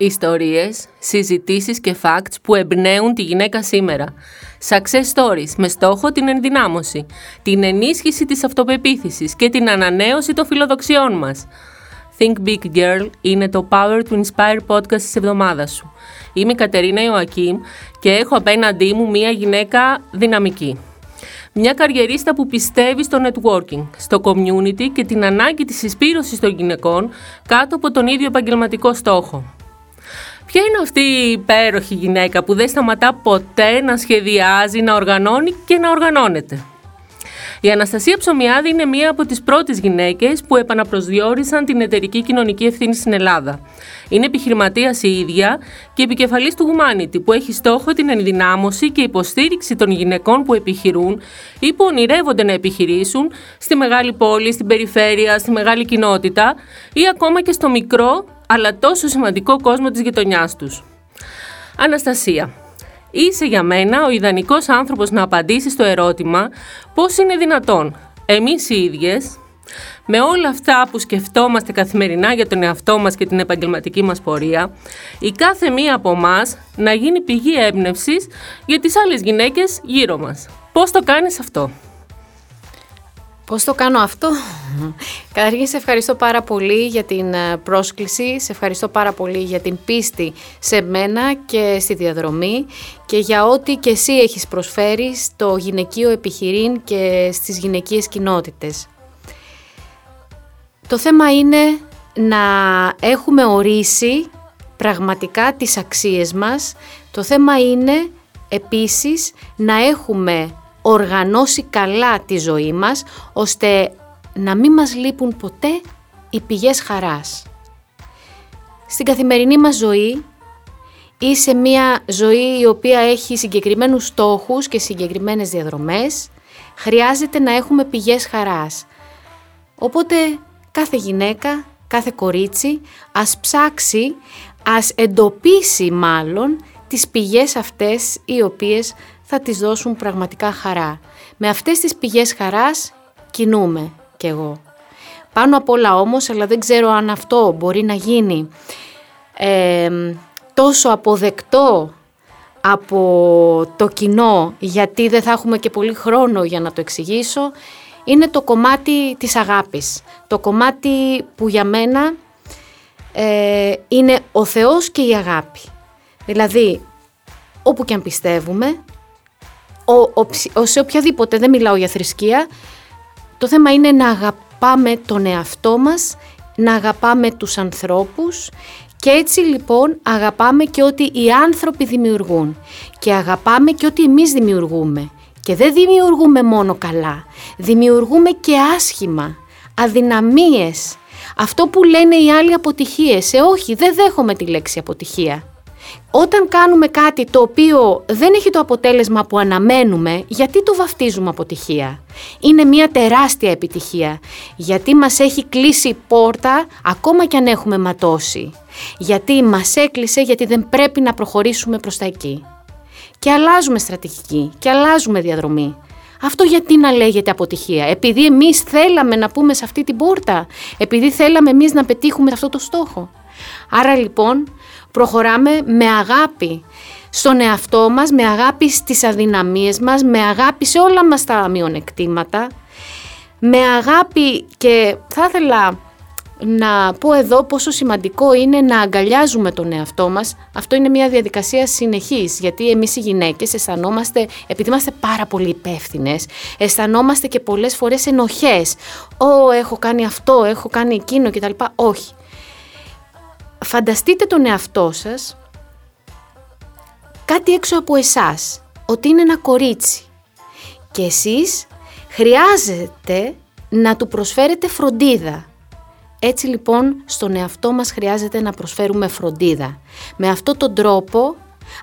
Ιστορίες, συζητήσεις και facts που εμπνέουν τη γυναίκα σήμερα. Success stories με στόχο την ενδυνάμωση, την ενίσχυση της αυτοπεποίθησης και την ανανέωση των φιλοδοξιών μας. Think Big Girl είναι το Power to Inspire podcast της εβδομάδας σου. Είμαι η Κατερίνα Ιωακίμ και έχω απέναντί μου μία γυναίκα δυναμική. Μια καριερίστα που πιστεύει στο networking, στο community και την ανάγκη της εισπύρωσης των γυναικών κάτω από τον ίδιο επαγγελματικό στόχο. Ποια είναι αυτή η υπέροχη γυναίκα που δεν σταματά ποτέ να σχεδιάζει, να οργανώνει και να οργανώνεται? Η Αναστασία Ψωμιάδη είναι μία από τις πρώτες γυναίκες που επαναπροσδιορίσαν την εταιρική κοινωνική ευθύνη στην Ελλάδα. Είναι επιχειρηματίας η ίδια και επικεφαλής του Humanity, που έχει στόχο την ενδυνάμωση και υποστήριξη των γυναικών που επιχειρούν ή που ονειρεύονται να επιχειρήσουν στη μεγάλη πόλη, στην περιφέρεια, στη μεγάλη κοινότητα ή ακόμα και στο μικρό αλλά τόσο σημαντικό κόσμο της γειτονιάς τους. Αναστασία, είσαι για μένα ο ιδανικός άνθρωπος να απαντήσει στο ερώτημα πώς είναι δυνατόν εμείς οι ίδιες, με όλα αυτά που σκεφτόμαστε καθημερινά για τον εαυτό μας και την επαγγελματική μας πορεία, η κάθε μία από εμάς να γίνει πηγή έμπνευσης για τις άλλες γυναίκες γύρω μας. Πώς το κάνεις αυτό? Πώς το κάνω αυτό? Καταρχήν, σε ευχαριστώ πάρα πολύ για την πρόσκληση, σε ευχαριστώ πάρα πολύ για την πίστη σε μένα και στη διαδρομή και για ό,τι και εσύ έχεις προσφέρει στο γυναικείο επιχειρήν και στις γυναικείες κοινότητες. Το θέμα είναι να έχουμε ορίσει πραγματικά τις αξίες μας. Το θέμα είναι επίσης να έχουμε οργανώσει καλά τη ζωή μας, ώστε να μην μας λείπουν ποτέ οι πηγές χαράς. Στην καθημερινή μας ζωή ή σε μια ζωή η οποία έχει συγκεκριμένους στόχους και συγκεκριμένες διαδρομές, χρειάζεται να έχουμε πηγές χαράς. Οπότε κάθε γυναίκα, κάθε κορίτσι ας ψάξει, ας εντοπίσει μάλλον τις πηγές αυτές οι οποίες θα τις δώσουν πραγματικά χαρά. Με αυτές τις πηγές χαράς κινούμε κι εγώ. Πάνω απ' όλα όμως, αλλά δεν ξέρω αν αυτό μπορεί να γίνει τόσο αποδεκτό από το κοινό, γιατί δεν θα έχουμε και πολύ χρόνο για να το εξηγήσω, είναι το κομμάτι της αγάπης. Το κομμάτι που για μένα είναι ο Θεός και η αγάπη. Δηλαδή, όπου και αν πιστεύουμε, σε οποιαδήποτε, δεν μιλάω για θρησκεία, το θέμα είναι να αγαπάμε τον εαυτό μας, να αγαπάμε τους ανθρώπους και έτσι λοιπόν αγαπάμε και ό,τι οι άνθρωποι δημιουργούν και αγαπάμε και ό,τι εμείς δημιουργούμε και δεν δημιουργούμε μόνο καλά, δημιουργούμε και άσχημα, αδυναμίες, αυτό που λένε οι άλλοι αποτυχίες. Όχι, δεν δέχομαι τη λέξη αποτυχία. Όταν κάνουμε κάτι το οποίο δεν έχει το αποτέλεσμα που αναμένουμε, γιατί το βαφτίζουμε αποτυχία? Είναι μια τεράστια επιτυχία, γιατί μας έχει κλείσει πόρτα ακόμα κι αν έχουμε ματώσει. Γιατί μας έκλεισε, γιατί δεν πρέπει να προχωρήσουμε προς τα εκεί. Και αλλάζουμε στρατηγική και αλλάζουμε διαδρομή. Αυτό γιατί να λέγεται αποτυχία? Επειδή εμείς θέλαμε να πούμε σε αυτή την πόρτα, επειδή θέλαμε εμείς να πετύχουμε αυτό το στόχο. Άρα λοιπόν προχωράμε με αγάπη στον εαυτό μας, με αγάπη στις αδυναμίες μας, με αγάπη σε όλα μας τα μειονεκτήματα, με αγάπη, και θα ήθελα να πω εδώ πόσο σημαντικό είναι να αγκαλιάζουμε τον εαυτό μας. Αυτό είναι μια διαδικασία συνεχής, γιατί εμείς οι γυναίκες αισθανόμαστε, επειδή είμαστε πάρα πολύ υπεύθυνες, αισθανόμαστε και πολλές φορές ενοχές. Έχω κάνει αυτό, έχω κάνει εκείνο κτλ. Όχι. Φανταστείτε τον εαυτό σας κάτι έξω από εσάς, ότι είναι ένα κορίτσι και εσείς χρειάζεται να του προσφέρετε φροντίδα. Έτσι λοιπόν στον εαυτό μας χρειάζεται να προσφέρουμε φροντίδα. Με αυτόν τον τρόπο,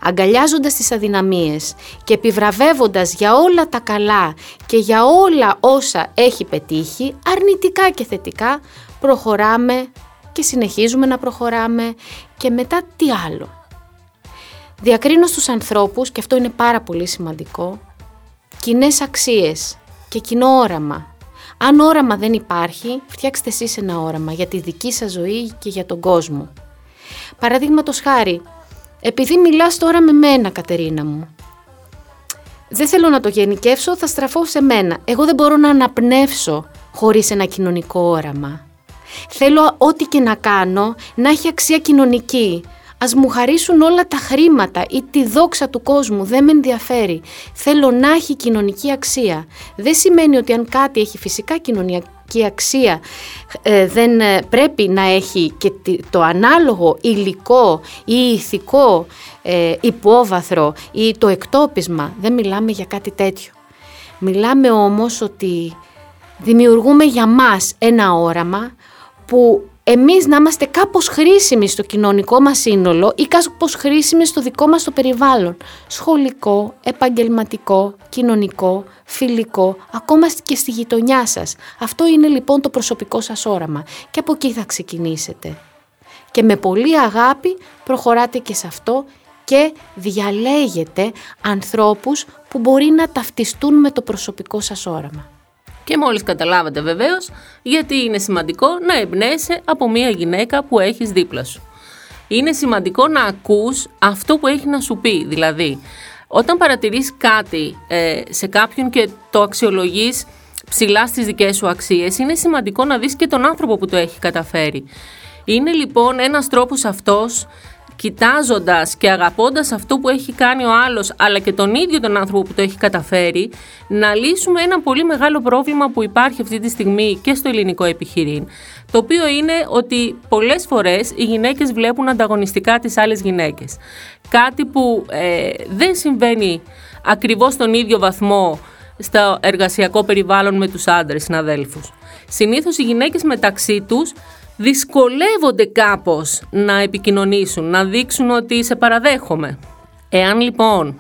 αγκαλιάζοντας τις αδυναμίες και επιβραβεύοντας για όλα τα καλά και για όλα όσα έχει πετύχει, αρνητικά και θετικά, προχωράμε και συνεχίζουμε να προχωράμε. Και μετά τι άλλο? Διακρίνω στους ανθρώπους, και αυτό είναι πάρα πολύ σημαντικό, κοινές αξίες και κοινό όραμα. Αν όραμα δεν υπάρχει, φτιάξτε εσείς ένα όραμα για τη δική σας ζωή και για τον κόσμο. Παραδείγματος χάρη, επειδή μιλάς τώρα με μένα, Κατερίνα μου, δεν θέλω να το γενικεύσω, θα στραφώ σε μένα. Εγώ δεν μπορώ να αναπνεύσω χωρίς ένα κοινωνικό όραμα. Θέλω ό,τι και να κάνω να έχει αξία κοινωνική. Ας μου χαρίσουν όλα τα χρήματα ή τη δόξα του κόσμου, δεν με ενδιαφέρει. Θέλω να έχει κοινωνική αξία. Δεν σημαίνει ότι αν κάτι έχει φυσικά κοινωνική αξία, δεν πρέπει να έχει και το ανάλογο υλικό ή ηθικό υπόβαθρο ή το εκτόπισμα. Δεν μιλάμε για κάτι τέτοιο. Μιλάμε όμως ότι δημιουργούμε για μας ένα όραμα που εμείς να είμαστε κάπως χρήσιμοι στο κοινωνικό μας σύνολο ή κάπως χρήσιμοι στο δικό μας το περιβάλλον. Σχολικό, επαγγελματικό, κοινωνικό, φιλικό, ακόμα και στη γειτονιά σας. Αυτό είναι λοιπόν το προσωπικό σας όραμα και από εκεί θα ξεκινήσετε. Και με πολλή αγάπη προχωράτε και σε αυτό και διαλέγετε ανθρώπους που μπορεί να ταυτιστούν με το προσωπικό σας όραμα. Και μόλις καταλάβατε βεβαίως γιατί είναι σημαντικό να εμπνέεσαι από μια γυναίκα που έχεις δίπλα σου. Είναι σημαντικό να ακούς αυτό που έχει να σου πει. Δηλαδή, όταν παρατηρείς κάτι σε κάποιον και το αξιολογείς ψηλά στις δικές σου αξίες, είναι σημαντικό να δεις και τον άνθρωπο που το έχει καταφέρει. Είναι λοιπόν ένας τρόπος αυτός, κοιτάζοντας και αγαπώντας αυτό που έχει κάνει ο άλλος, αλλά και τον ίδιο τον άνθρωπο που το έχει καταφέρει, να λύσουμε ένα πολύ μεγάλο πρόβλημα που υπάρχει αυτή τη στιγμή και στο ελληνικό επιχειρήν. Το οποίο είναι ότι πολλές φορές οι γυναίκες βλέπουν ανταγωνιστικά τις άλλες γυναίκες. Κάτι που δεν συμβαίνει ακριβώς στον ίδιο βαθμό στο εργασιακό περιβάλλον με τους άντρες συναδέλφους. Συνήθως οι γυναίκες μεταξύ τους δυσκολεύονται κάπως να επικοινωνήσουν, να δείξουν ότι σε παραδέχομαι. Εάν λοιπόν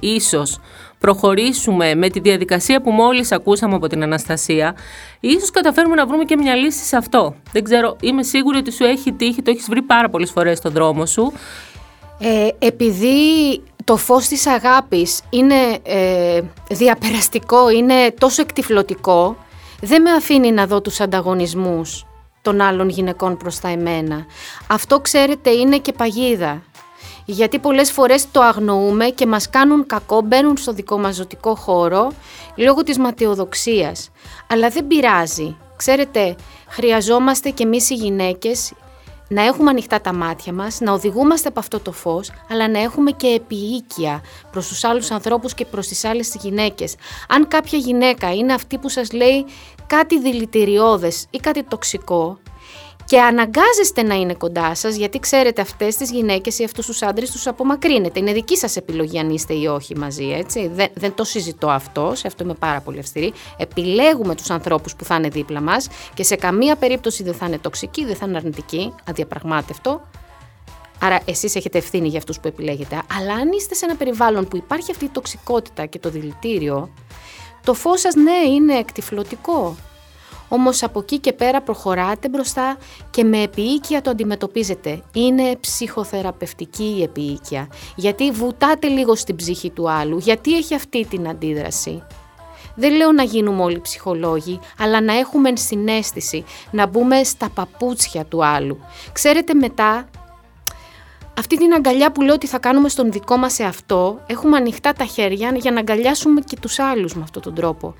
ίσως προχωρήσουμε με τη διαδικασία που μόλις ακούσαμε από την Αναστασία, ίσως καταφέρουμε να βρούμε και μια λύση σε αυτό. Δεν ξέρω, είμαι σίγουρη ότι σου έχει τύχει, το έχεις βρει πάρα πολλές φορές στον δρόμο σου. Επειδή το φως της αγάπης είναι διαπεραστικό, είναι τόσο εκτυφλωτικό, δεν με αφήνει να δω τους ανταγωνισμούς των άλλων γυναικών προς τα εμένα. Αυτό, ξέρετε, είναι και παγίδα. Γιατί πολλές φορές το αγνοούμε και μας κάνουν κακό, μπαίνουν στο δικό μας ζωτικό χώρο λόγω της ματαιοδοξίας. Αλλά δεν πειράζει. Ξέρετε, χρειαζόμαστε κι εμείς οι γυναίκες να έχουμε ανοιχτά τα μάτια μας, να οδηγούμαστε από αυτό το φως, αλλά να έχουμε και επιοίκεια προς τους άλλους ανθρώπους και προς τις άλλες γυναίκες. Αν κάποια γυναίκα είναι αυτή που σας λέει κάτι δηλητηριώδες ή κάτι τοξικό και αναγκάζεστε να είναι κοντά σας, γιατί ξέρετε αυτές τις γυναίκες ή αυτούς τους άντρες τους απομακρύνετε. Είναι δική σας επιλογή αν είστε ή όχι μαζί, έτσι. Δεν το συζητώ αυτό, σε αυτό είμαι πάρα πολύ αυστηρή. Επιλέγουμε τους ανθρώπους που θα είναι δίπλα μας και σε καμία περίπτωση δεν θα είναι τοξικοί, δεν θα είναι αρνητικοί, αδιαπραγμάτευτο. Άρα εσείς έχετε ευθύνη για αυτούς που επιλέγετε. Αλλά αν είστε σε ένα περιβάλλον που υπάρχει αυτή η τοξικότητα και το δηλητήριο, το φως σας, ναι, είναι εκτυφλωτικό, όμως από εκεί και πέρα προχωράτε μπροστά και με επιοίκεια το αντιμετωπίζετε. Είναι ψυχοθεραπευτική η επιοίκεια, γιατί βουτάτε λίγο στην ψυχή του άλλου, γιατί έχει αυτή την αντίδραση. Δεν λέω να γίνουμε όλοι ψυχολόγοι, αλλά να έχουμε ενσυναίσθηση, να μπούμε στα παπούτσια του άλλου. Ξέρετε, μετά αυτή την αγκαλιά που λέω ότι θα κάνουμε στον δικό μας εαυτό, έχουμε ανοιχτά τα χέρια για να αγκαλιάσουμε και τους άλλους με αυτόν τον τρόπο.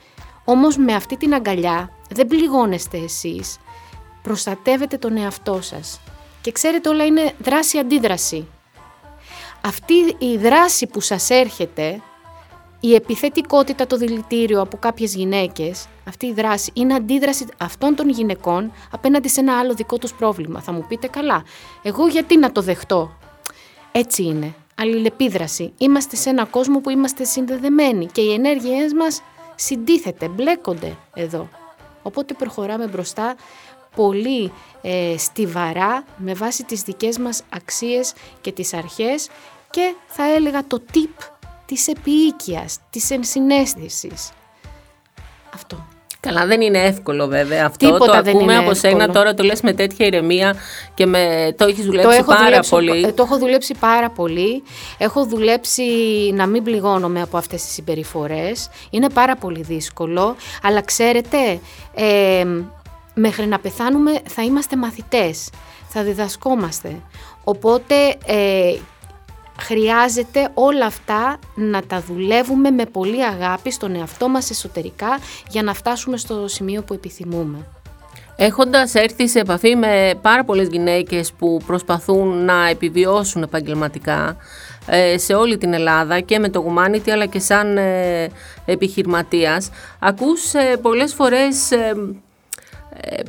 Όμως με αυτή την αγκαλιά δεν πληγώνεστε εσείς, προστατεύετε τον εαυτό σας. Και ξέρετε, όλα είναι δράση-αντίδραση. Αυτή η δράση που σας έρχεται, η επιθετικότητα, το δηλητήριο από κάποιες γυναίκες, αυτή η δράση είναι αντίδραση αυτών των γυναικών απέναντι σε ένα άλλο δικό τους πρόβλημα. Θα μου πείτε, καλά, εγώ γιατί να το δεχτώ. Έτσι είναι, αλληλεπίδραση. Είμαστε σε ένα κόσμο που είμαστε συνδεδεμένοι και οι ενέργειές μας συντίθεται, μπλέκονται εδώ. Οπότε προχωράμε μπροστά πολύ στιβαρά με βάση τις δικές μας αξίες και τις αρχές και θα έλεγα το tip της επιοίκειας, της ενσυναίσθησης. Αυτό. Καλά, δεν είναι εύκολο βέβαια αυτό. Τίποτα το δεν ακούμε από σένα τώρα, το λες με τέτοια ηρεμία και το έχεις δουλέψει πολύ. Το έχω δουλέψει πάρα πολύ. Έχω δουλέψει να μην πληγώνομαι από αυτές τις συμπεριφορές. Είναι πάρα πολύ δύσκολο. Αλλά ξέρετε, μέχρι να πεθάνουμε θα είμαστε μαθητές, θα διδασκόμαστε. Οπότε χρειάζεται όλα αυτά να τα δουλεύουμε με πολύ αγάπη στον εαυτό μας εσωτερικά για να φτάσουμε στο σημείο που επιθυμούμε. Έχοντας έρθει σε επαφή με πάρα πολλές γυναίκες που προσπαθούν να επιβιώσουν επαγγελματικά σε όλη την Ελλάδα και με το Humanity αλλά και σαν επιχειρηματίας, ακούς πολλές φορές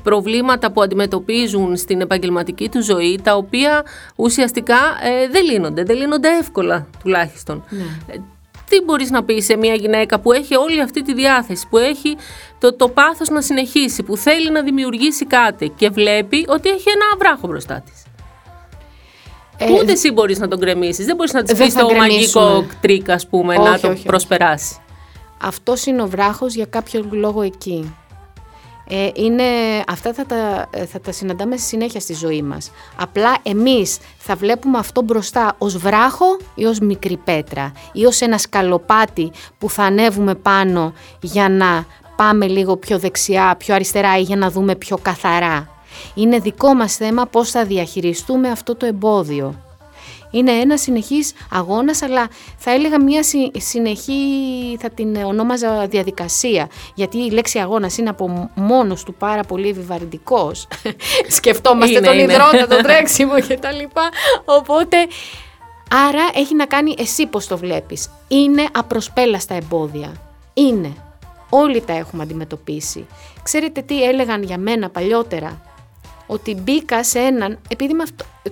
προβλήματα που αντιμετωπίζουν στην επαγγελματική του ζωή, τα οποία ουσιαστικά δεν λύνονται εύκολα τουλάχιστον. Ναι. Τι μπορείς να πεις σε μια γυναίκα που έχει όλη αυτή τη διάθεση, που έχει το πάθος να συνεχίσει, που θέλει να δημιουργήσει κάτι και βλέπει ότι έχει ένα βράχο μπροστά της? Ούτε εσύ μπορείς να τον κρεμίσεις, δεν μπορείς να της πεις το μαγικό τρίκ, ας πούμε, όχι, να το προσπεράσει. Αυτός είναι ο βράχος για κάποιο λόγο εκεί. Αυτά θα τα συναντάμε στη συνέχεια στη ζωή μας. Απλά εμείς θα βλέπουμε αυτό μπροστά ως βράχο ή ως μικρή πέτρα ή ως ένα σκαλοπάτι που θα ανέβουμε πάνω για να πάμε λίγο πιο δεξιά, πιο αριστερά ή για να δούμε πιο καθαρά. Είναι δικό μας θέμα πώς θα διαχειριστούμε αυτό το εμπόδιο. Είναι ένα συνεχής αγώνας, αλλά θα έλεγα μια συνεχή, θα την ονόμαζα διαδικασία, γιατί η λέξη αγώνας είναι από μόνος του πάρα πολύ επιβαρυντικός. Σκεφτόμαστε τον υδρότα, τον τρέξιμο και τα λοιπά. Οπότε, άρα έχει να κάνει εσύ πώς το βλέπεις. Είναι απροσπέλαστα εμπόδια. Είναι. Όλοι τα έχουμε αντιμετωπίσει. Ξέρετε τι έλεγαν για μένα παλιότερα? Ότι μπήκα σε έναν, επειδή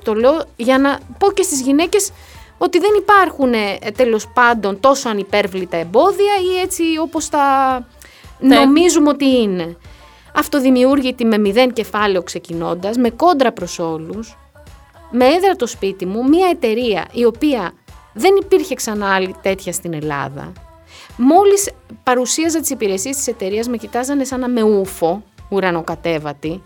το λέω για να πω και στις γυναίκες ότι δεν υπάρχουν τέλος πάντων τόσο ανυπέρβλητα εμπόδια ή έτσι όπως τα νομίζουμε ότι είναι. Αυτοδημιούργητη, με 0 κεφάλαιο ξεκινώντας, με κόντρα προς όλους, με έδρα το σπίτι μου, μια εταιρεία η οποία δεν υπήρχε ξανά άλλη τέτοια στην Ελλάδα. Μόλις παρουσίαζα τις υπηρεσίες της εταιρείας με κοιτάζανε σαν να με ούφο, ουρανοκατέβατη.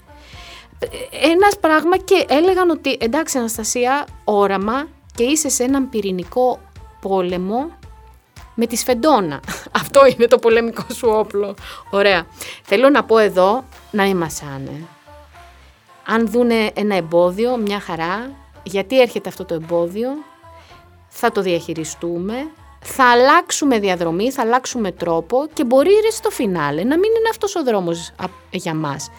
Ένας πράγμα και έλεγαν ότι εντάξει Αναστασία, όραμα και είσαι σε έναν πυρηνικό πόλεμο με τη σφεντόνα. Αυτό είναι το πολεμικό σου όπλο. Ωραία. Θέλω να πω εδώ να μην μασάνε. Αν δούνε ένα εμπόδιο, μια χαρά, γιατί έρχεται αυτό το εμπόδιο, θα το διαχειριστούμε, θα αλλάξουμε διαδρομή, θα αλλάξουμε τρόπο και μπορεί στο φινάλε να μην είναι αυτός ο δρόμος για μας.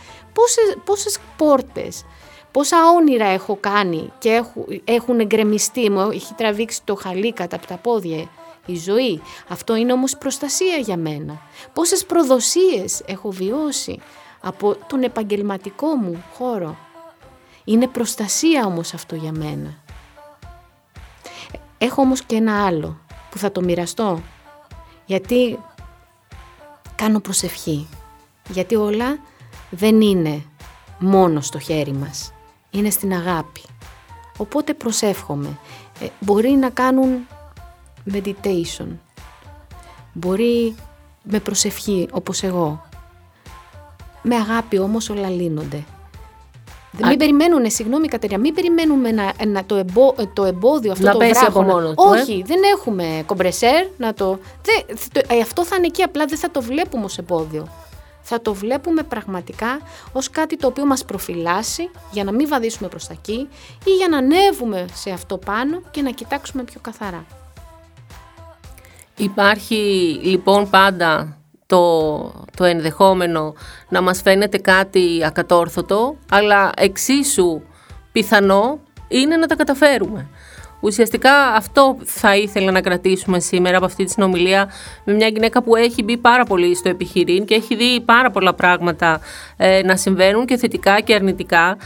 Πόσες πόρτες, πόσα όνειρα έχω κάνει και έχουν εγκρεμιστεί, μου έχει τραβήξει το χαλί κατά από τα πόδια η ζωή. Αυτό είναι όμως προστασία για μένα. Πόσες προδοσίες έχω βιώσει από τον επαγγελματικό μου χώρο. Είναι προστασία όμως αυτό για μένα. Έχω όμως και ένα άλλο που θα το μοιραστώ, γιατί κάνω προσευχή, γιατί όλα δεν είναι μόνο στο χέρι μας, είναι στην αγάπη. Οπότε προσεύχομαι. Μπορεί να κάνουν meditation, μπορεί με προσευχή όπως εγώ. Με αγάπη όμως όλα λύνονται. Μην περιμένουμε το εμπόδιο αυτό να το βράχο. Όχι, δεν έχουμε κομπρεσέρ. Αυτό θα είναι εκεί, απλά δεν θα το βλέπουμε ως εμπόδιο. Θα το βλέπουμε πραγματικά ως κάτι το οποίο μας προφυλάσσει για να μην βαδίσουμε προς τα εκεί ή για να ανέβουμε σε αυτό πάνω και να κοιτάξουμε πιο καθαρά. Υπάρχει λοιπόν πάντα το ενδεχόμενο να μας φαίνεται κάτι ακατόρθωτο, αλλά εξίσου πιθανό είναι να τα καταφέρουμε. Ουσιαστικά αυτό θα ήθελα να κρατήσουμε σήμερα από αυτή τη συνομιλία με μια γυναίκα που έχει μπει πάρα πολύ στο επιχειρήν και έχει δει πάρα πολλά πράγματα να συμβαίνουν και θετικά και αρνητικά.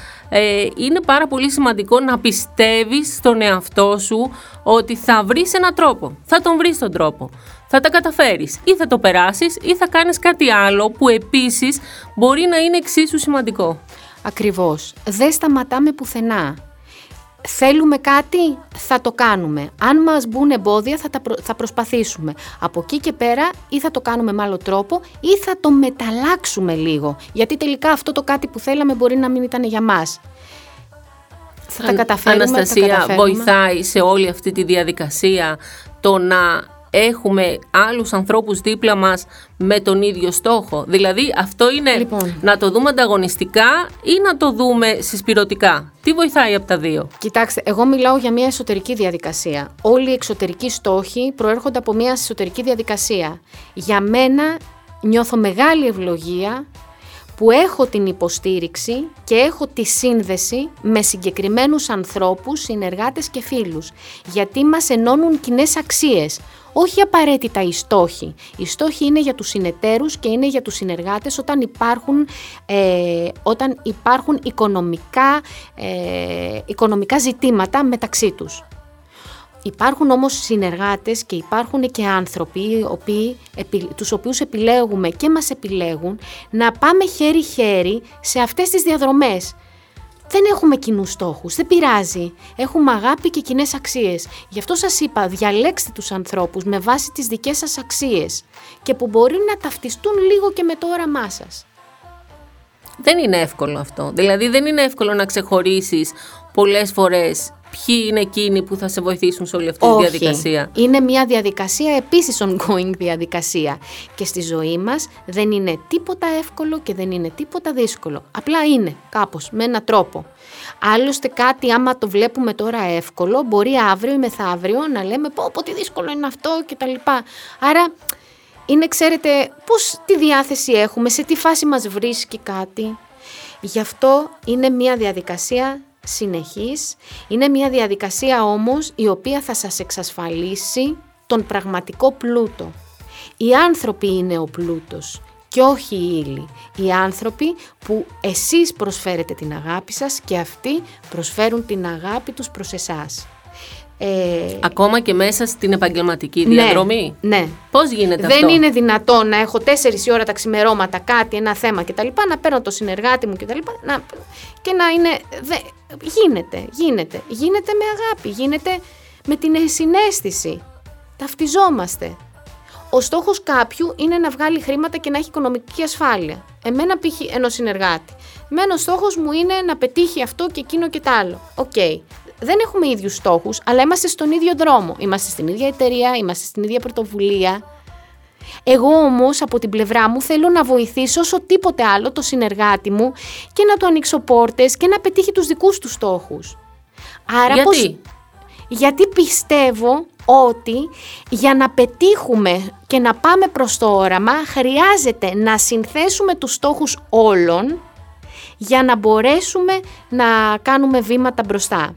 Είναι πάρα πολύ σημαντικό να πιστεύεις στον εαυτό σου ότι θα βρεις έναν τρόπο, θα τον βρεις τον τρόπο. Θα τα καταφέρεις ή θα το περάσεις ή θα κάνεις κάτι άλλο που επίσης μπορεί να είναι εξίσου σημαντικό. Ακριβώς. Δεν σταματάμε πουθενά. Θέλουμε κάτι, θα το κάνουμε. Αν μας μπουν εμπόδια θα προσπαθήσουμε. Από εκεί και πέρα ή θα το κάνουμε με άλλο τρόπο ή θα το μεταλλάξουμε λίγο. Γιατί τελικά αυτό το κάτι που θέλαμε μπορεί να μην ήταν για μας. Θα τα καταφέρουμε. Αναστασία, βοηθάει σε όλη αυτή τη διαδικασία το να έχουμε άλλους ανθρώπους δίπλα μας με τον ίδιο στόχο. Δηλαδή αυτό είναι λοιπόν, να το δούμε ανταγωνιστικά ή να το δούμε συσπειρωτικά. Τι βοηθάει από τα δύο? Κοιτάξτε, εγώ μιλάω για μια εσωτερική διαδικασία. Όλοι οι εξωτερικοί στόχοι προέρχονται από μια εσωτερική διαδικασία. Για μένα νιώθω μεγάλη ευλογία που έχω την υποστήριξη και έχω τη σύνδεση με συγκεκριμένους ανθρώπους, συνεργάτες και φίλους, γιατί μας ενώνουν κοινές αξίες, όχι απαραίτητα οι στόχοι. Οι στόχοι είναι για τους συνεταίρους και είναι για τους συνεργάτες όταν υπάρχουν οικονομικά ζητήματα μεταξύ τους. Υπάρχουν όμως συνεργάτες και υπάρχουν και άνθρωποι τους οποίους επιλέγουμε και μας επιλέγουν να πάμε χέρι-χέρι σε αυτές τις διαδρομές. Δεν έχουμε κοινούς στόχους, δεν πειράζει. Έχουμε αγάπη και κοινές αξίες. Γι' αυτό σας είπα, διαλέξτε τους ανθρώπους με βάση τις δικές σας αξίες και που μπορεί να ταυτιστούν λίγο και με το όραμά σας. Δεν είναι εύκολο αυτό. Δηλαδή δεν είναι εύκολο να ξεχωρίσεις πολλές φορές ποιοι είναι εκείνοι που θα σε βοηθήσουν σε όλη αυτή τη διαδικασία. Είναι μια διαδικασία, επίσης ongoing διαδικασία. Και στη ζωή μας δεν είναι τίποτα εύκολο και δεν είναι τίποτα δύσκολο. Απλά είναι κάπως, με έναν τρόπο. Άλλωστε κάτι άμα το βλέπουμε τώρα εύκολο, μπορεί αύριο ή μεθαύριο να λέμε πω τι δύσκολο είναι αυτό κτλ. Άρα είναι, ξέρετε, πώς τη διάθεση έχουμε, σε τι φάση μας βρίσκει κάτι. Γι' αυτό είναι μια διαδικασία συνεχής, είναι μια διαδικασία όμως η οποία θα σας εξασφαλίσει τον πραγματικό πλούτο. Οι άνθρωποι είναι ο πλούτος και όχι η ύλη. Οι άνθρωποι που εσείς προσφέρετε την αγάπη σας και αυτοί προσφέρουν την αγάπη τους προς εσάς. Ακόμα και μέσα στην επαγγελματική διαδρομή. Ναι. Πώς γίνεται αυτό? Δεν είναι δυνατόν να έχω 4 ώρα τα ξημερώματα κάτι, ένα θέμα κτλ. Να παίρνω το συνεργάτη μου κτλ. Και να είναι. Γίνεται. Γίνεται με αγάπη. Γίνεται με την συναίσθηση. Ταυτιζόμαστε. Ο στόχος κάποιου είναι να βγάλει χρήματα και να έχει οικονομική ασφάλεια. Εμένα π.χ. ενός συνεργάτη. Εμένα ο στόχος μου είναι να πετύχει αυτό και εκείνο και τ' άλλο. Okay. Δεν έχουμε ίδιους στόχους, αλλά είμαστε στον ίδιο δρόμο. Είμαστε στην ίδια εταιρεία, είμαστε στην ίδια πρωτοβουλία. Εγώ όμως από την πλευρά μου θέλω να βοηθήσω όσο τίποτε άλλο το συνεργάτη μου και να του ανοίξω πόρτες και να πετύχει τους δικούς του στόχους. Άρα γιατί? Γιατί πιστεύω ότι για να πετύχουμε και να πάμε προς το όραμα χρειάζεται να συνθέσουμε τους στόχους όλων για να μπορέσουμε να κάνουμε βήματα μπροστά.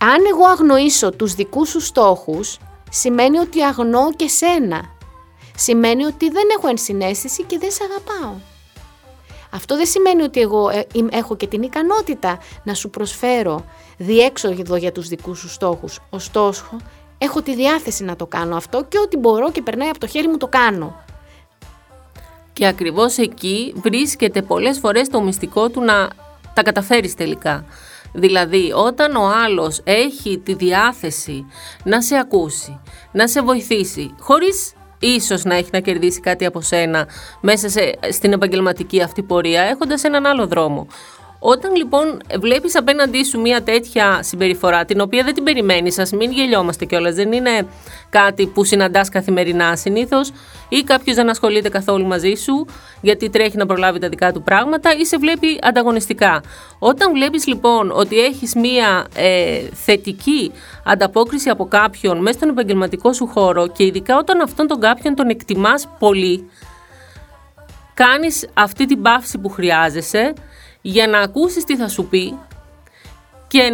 Αν εγώ αγνοήσω τους δικούς σου στόχους, σημαίνει ότι αγνοώ και σένα. Σημαίνει ότι δεν έχω ενσυναίσθηση και δεν σε αγαπάω. Αυτό δεν σημαίνει ότι εγώ έχω και την ικανότητα να σου προσφέρω διέξοδο για τους δικούς σου στόχους. Ωστόσο, έχω τη διάθεση να το κάνω αυτό και ό,τι μπορώ και περνάει από το χέρι μου το κάνω. Και ακριβώς εκεί βρίσκεται πολλές φορές το μυστικό του να τα καταφέρεις τελικά. Δηλαδή, όταν ο άλλος έχει τη διάθεση να σε ακούσει, να σε βοηθήσει, χωρίς ίσως να έχει να κερδίσει κάτι από σένα μέσα στην επαγγελματική αυτή πορεία, έχοντας έναν άλλο δρόμο. Όταν λοιπόν βλέπεις απέναντί σου μια τέτοια συμπεριφορά, την οποία δεν την περιμένεις, ας μην γελιόμαστε κιόλας, δεν είναι κάτι που συναντάς καθημερινά συνήθως, ή κάποιος δεν ασχολείται καθόλου μαζί σου γιατί τρέχει να προλάβει τα δικά του πράγματα ή σε βλέπει ανταγωνιστικά. Όταν βλέπεις λοιπόν ότι έχεις μια θετική ανταπόκριση από κάποιον μέσα στον επαγγελματικό σου χώρο και ειδικά όταν αυτόν τον κάποιον τον εκτιμάς πολύ, κάνεις αυτή την παύση που χρειάζεσαι για να ακούσεις τι θα σου πει και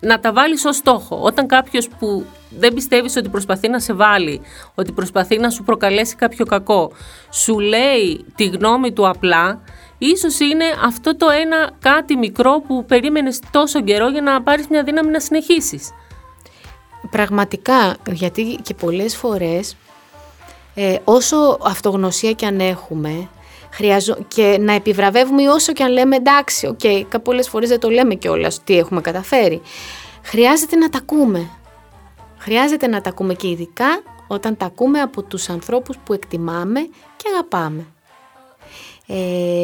να τα βάλεις ως στόχο. Όταν κάποιος που δεν πιστεύεις ότι προσπαθεί να σε βάλει, ότι προσπαθεί να σου προκαλέσει κάποιο κακό, σου λέει τη γνώμη του απλά, ίσως είναι αυτό το ένα κάτι μικρό που περίμενες τόσο καιρό για να πάρεις μια δύναμη να συνεχίσεις. Πραγματικά, γιατί και πολλές φορές, όσο αυτογνωσία και αν έχουμε, και να επιβραβεύουμε όσο και αν λέμε εντάξει, πολλές φορές δεν το λέμε κιόλας τι έχουμε καταφέρει. Χρειάζεται να τα ακούμε. Χρειάζεται να τα ακούμε και ειδικά όταν τα ακούμε από τους ανθρώπους που εκτιμάμε και αγαπάμε.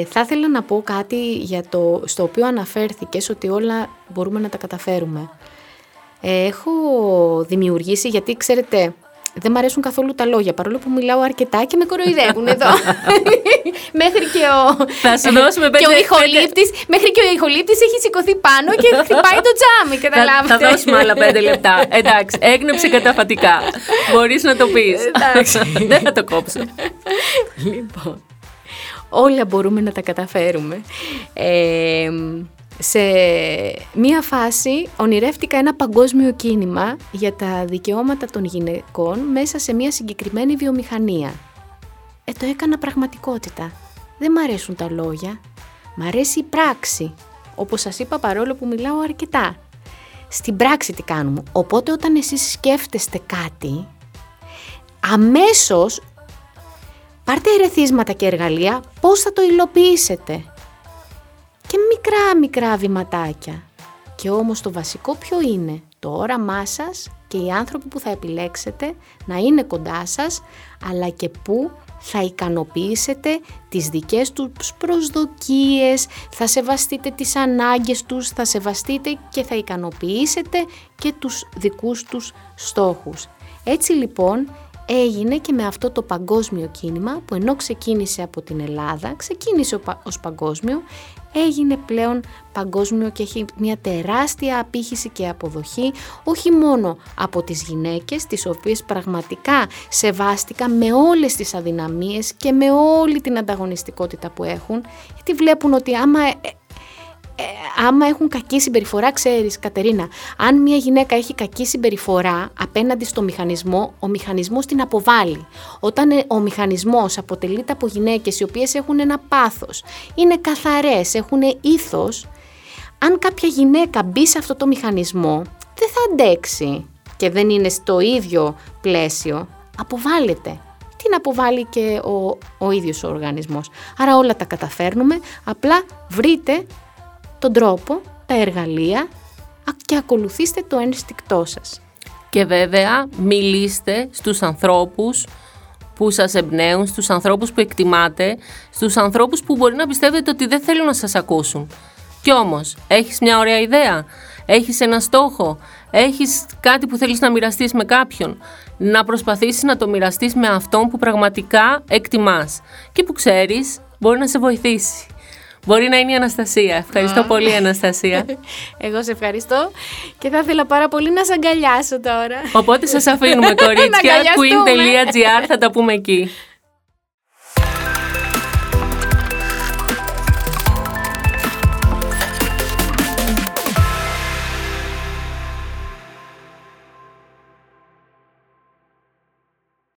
Θα ήθελα να πω κάτι για το στο οποίο αναφέρθηκες ότι όλα μπορούμε να τα καταφέρουμε. Έχω δημιουργήσει, γιατί ξέρετε δεν μ' αρέσουν καθόλου τα λόγια, παρόλο που μιλάω αρκετά και με κοροϊδεύουν εδώ. Μέχρι και ο. Θα σου δώσουμε πέντε. Και ο ηχολήπτης, μέχρι και ο ηχολήπτης έχει σηκωθεί πάνω και χτυπάει το τζάμι, καταλάβατε. Θα δώσουμε άλλα 5 λεπτά. Εντάξει, έγνεψε καταφατικά. Μπορείς να το πεις. Δεν θα το κόψω. Λοιπόν. Όλα μπορούμε να τα καταφέρουμε. Σε μία φάση ονειρεύτηκα ένα παγκόσμιο κίνημα για τα δικαιώματα των γυναικών μέσα σε μία συγκεκριμένη βιομηχανία. Το έκανα πραγματικότητα. Δεν μ' αρέσουν τα λόγια. Μ' αρέσει η πράξη. Όπως σας είπα, παρόλο που μιλάω αρκετά. Στην πράξη τι κάνουμε. Οπότε όταν εσείς σκέφτεστε κάτι, αμέσως πάρτε ερεθίσματα και εργαλεία πώς θα το υλοποιήσετε. Και μικρά βηματάκια. Και όμως το βασικό ποιο είναι? Το όραμά σας και οι άνθρωποι που θα επιλέξετε να είναι κοντά σας, αλλά και που θα ικανοποιήσετε τις δικές τους προσδοκίες, θα σεβαστείτε τις ανάγκες τους, θα σεβαστείτε και θα ικανοποιήσετε και τους δικούς τους στόχους. Έτσι λοιπόν έγινε και με αυτό το παγκόσμιο κίνημα που ενώ ξεκίνησε από την Ελλάδα, ξεκίνησε ως παγκόσμιο, έγινε πλέον παγκόσμιο και έχει μια τεράστια απήχηση και αποδοχή, όχι μόνο από τις γυναίκες, τις οποίες πραγματικά σεβάστηκα με όλες τις αδυναμίες και με όλη την ανταγωνιστικότητα που έχουν, γιατί βλέπουν ότι άμα έχουν κακή συμπεριφορά, ξέρεις Κατερίνα, αν μια γυναίκα έχει κακή συμπεριφορά απέναντι στο μηχανισμό, ο μηχανισμός την αποβάλλει. Όταν ο μηχανισμός αποτελείται από γυναίκες οι οποίες έχουν ένα πάθος, είναι καθαρές, έχουν ήθος, αν κάποια γυναίκα μπει σε αυτό το μηχανισμό, δεν θα αντέξει και δεν είναι στο ίδιο πλαίσιο, αποβάλλεται. Την αποβάλλει και ο ίδιος ο οργανισμός. Άρα όλα τα καταφέρνουμε, απλά βρείτε τον τρόπο, τα εργαλεία και ακολουθήστε το ένστικτό σας. Και βέβαια μιλήστε στους ανθρώπους που σας εμπνέουν, στους ανθρώπους που εκτιμάτε, στους ανθρώπους που μπορεί να πιστεύετε ότι δεν θέλουν να σας ακούσουν. Κι όμως, έχεις μια ωραία ιδέα, έχεις ένα στόχο, έχεις κάτι που θέλεις να μοιραστείς με κάποιον, να προσπαθήσεις να το μοιραστείς με αυτόν που πραγματικά εκτιμάς και που ξέρεις μπορεί να σε βοηθήσει. Μπορεί να είναι η Αναστασία. Ευχαριστώ πολύ, Αναστασία. Εγώ σε ευχαριστώ και θα ήθελα πάρα πολύ να σας αγκαλιάσω τώρα. Οπότε σας αφήνουμε, κορίτσια. queen.gr, θα τα πούμε εκεί.